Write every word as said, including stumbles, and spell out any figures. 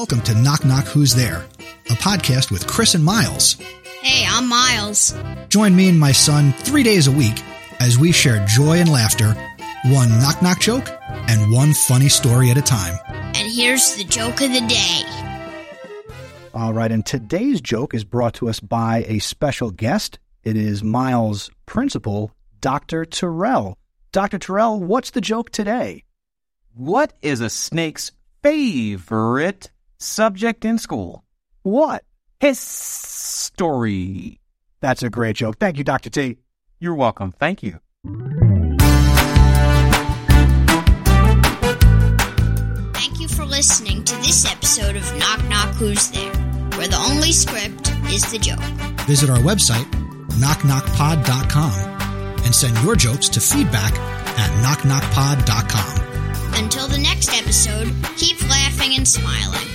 welcome to Knock Knock Who's There, a podcast with Chris and Miles. Hey, I'm Miles. Join me and my son three days a week as we share joy and laughter, one knock-knock joke, and one funny story at a time. And here's the joke of the day. All right, and today's joke is brought to us by a special guest. It is Miles' principal, Doctor Terrell. Doctor Terrell, what's the joke today? What is a snake's favorite subject in school? What? History. That's a great joke. Thank you, Doctor T. You're welcome. Thank you. Thank you for listening to this episode of Knock Knock Who's There, where the only script is the joke. Visit our website, knock knock pod dot com, and send your jokes to feedback at knock knock pod dot com. Until the next episode, keep laughing and smiling.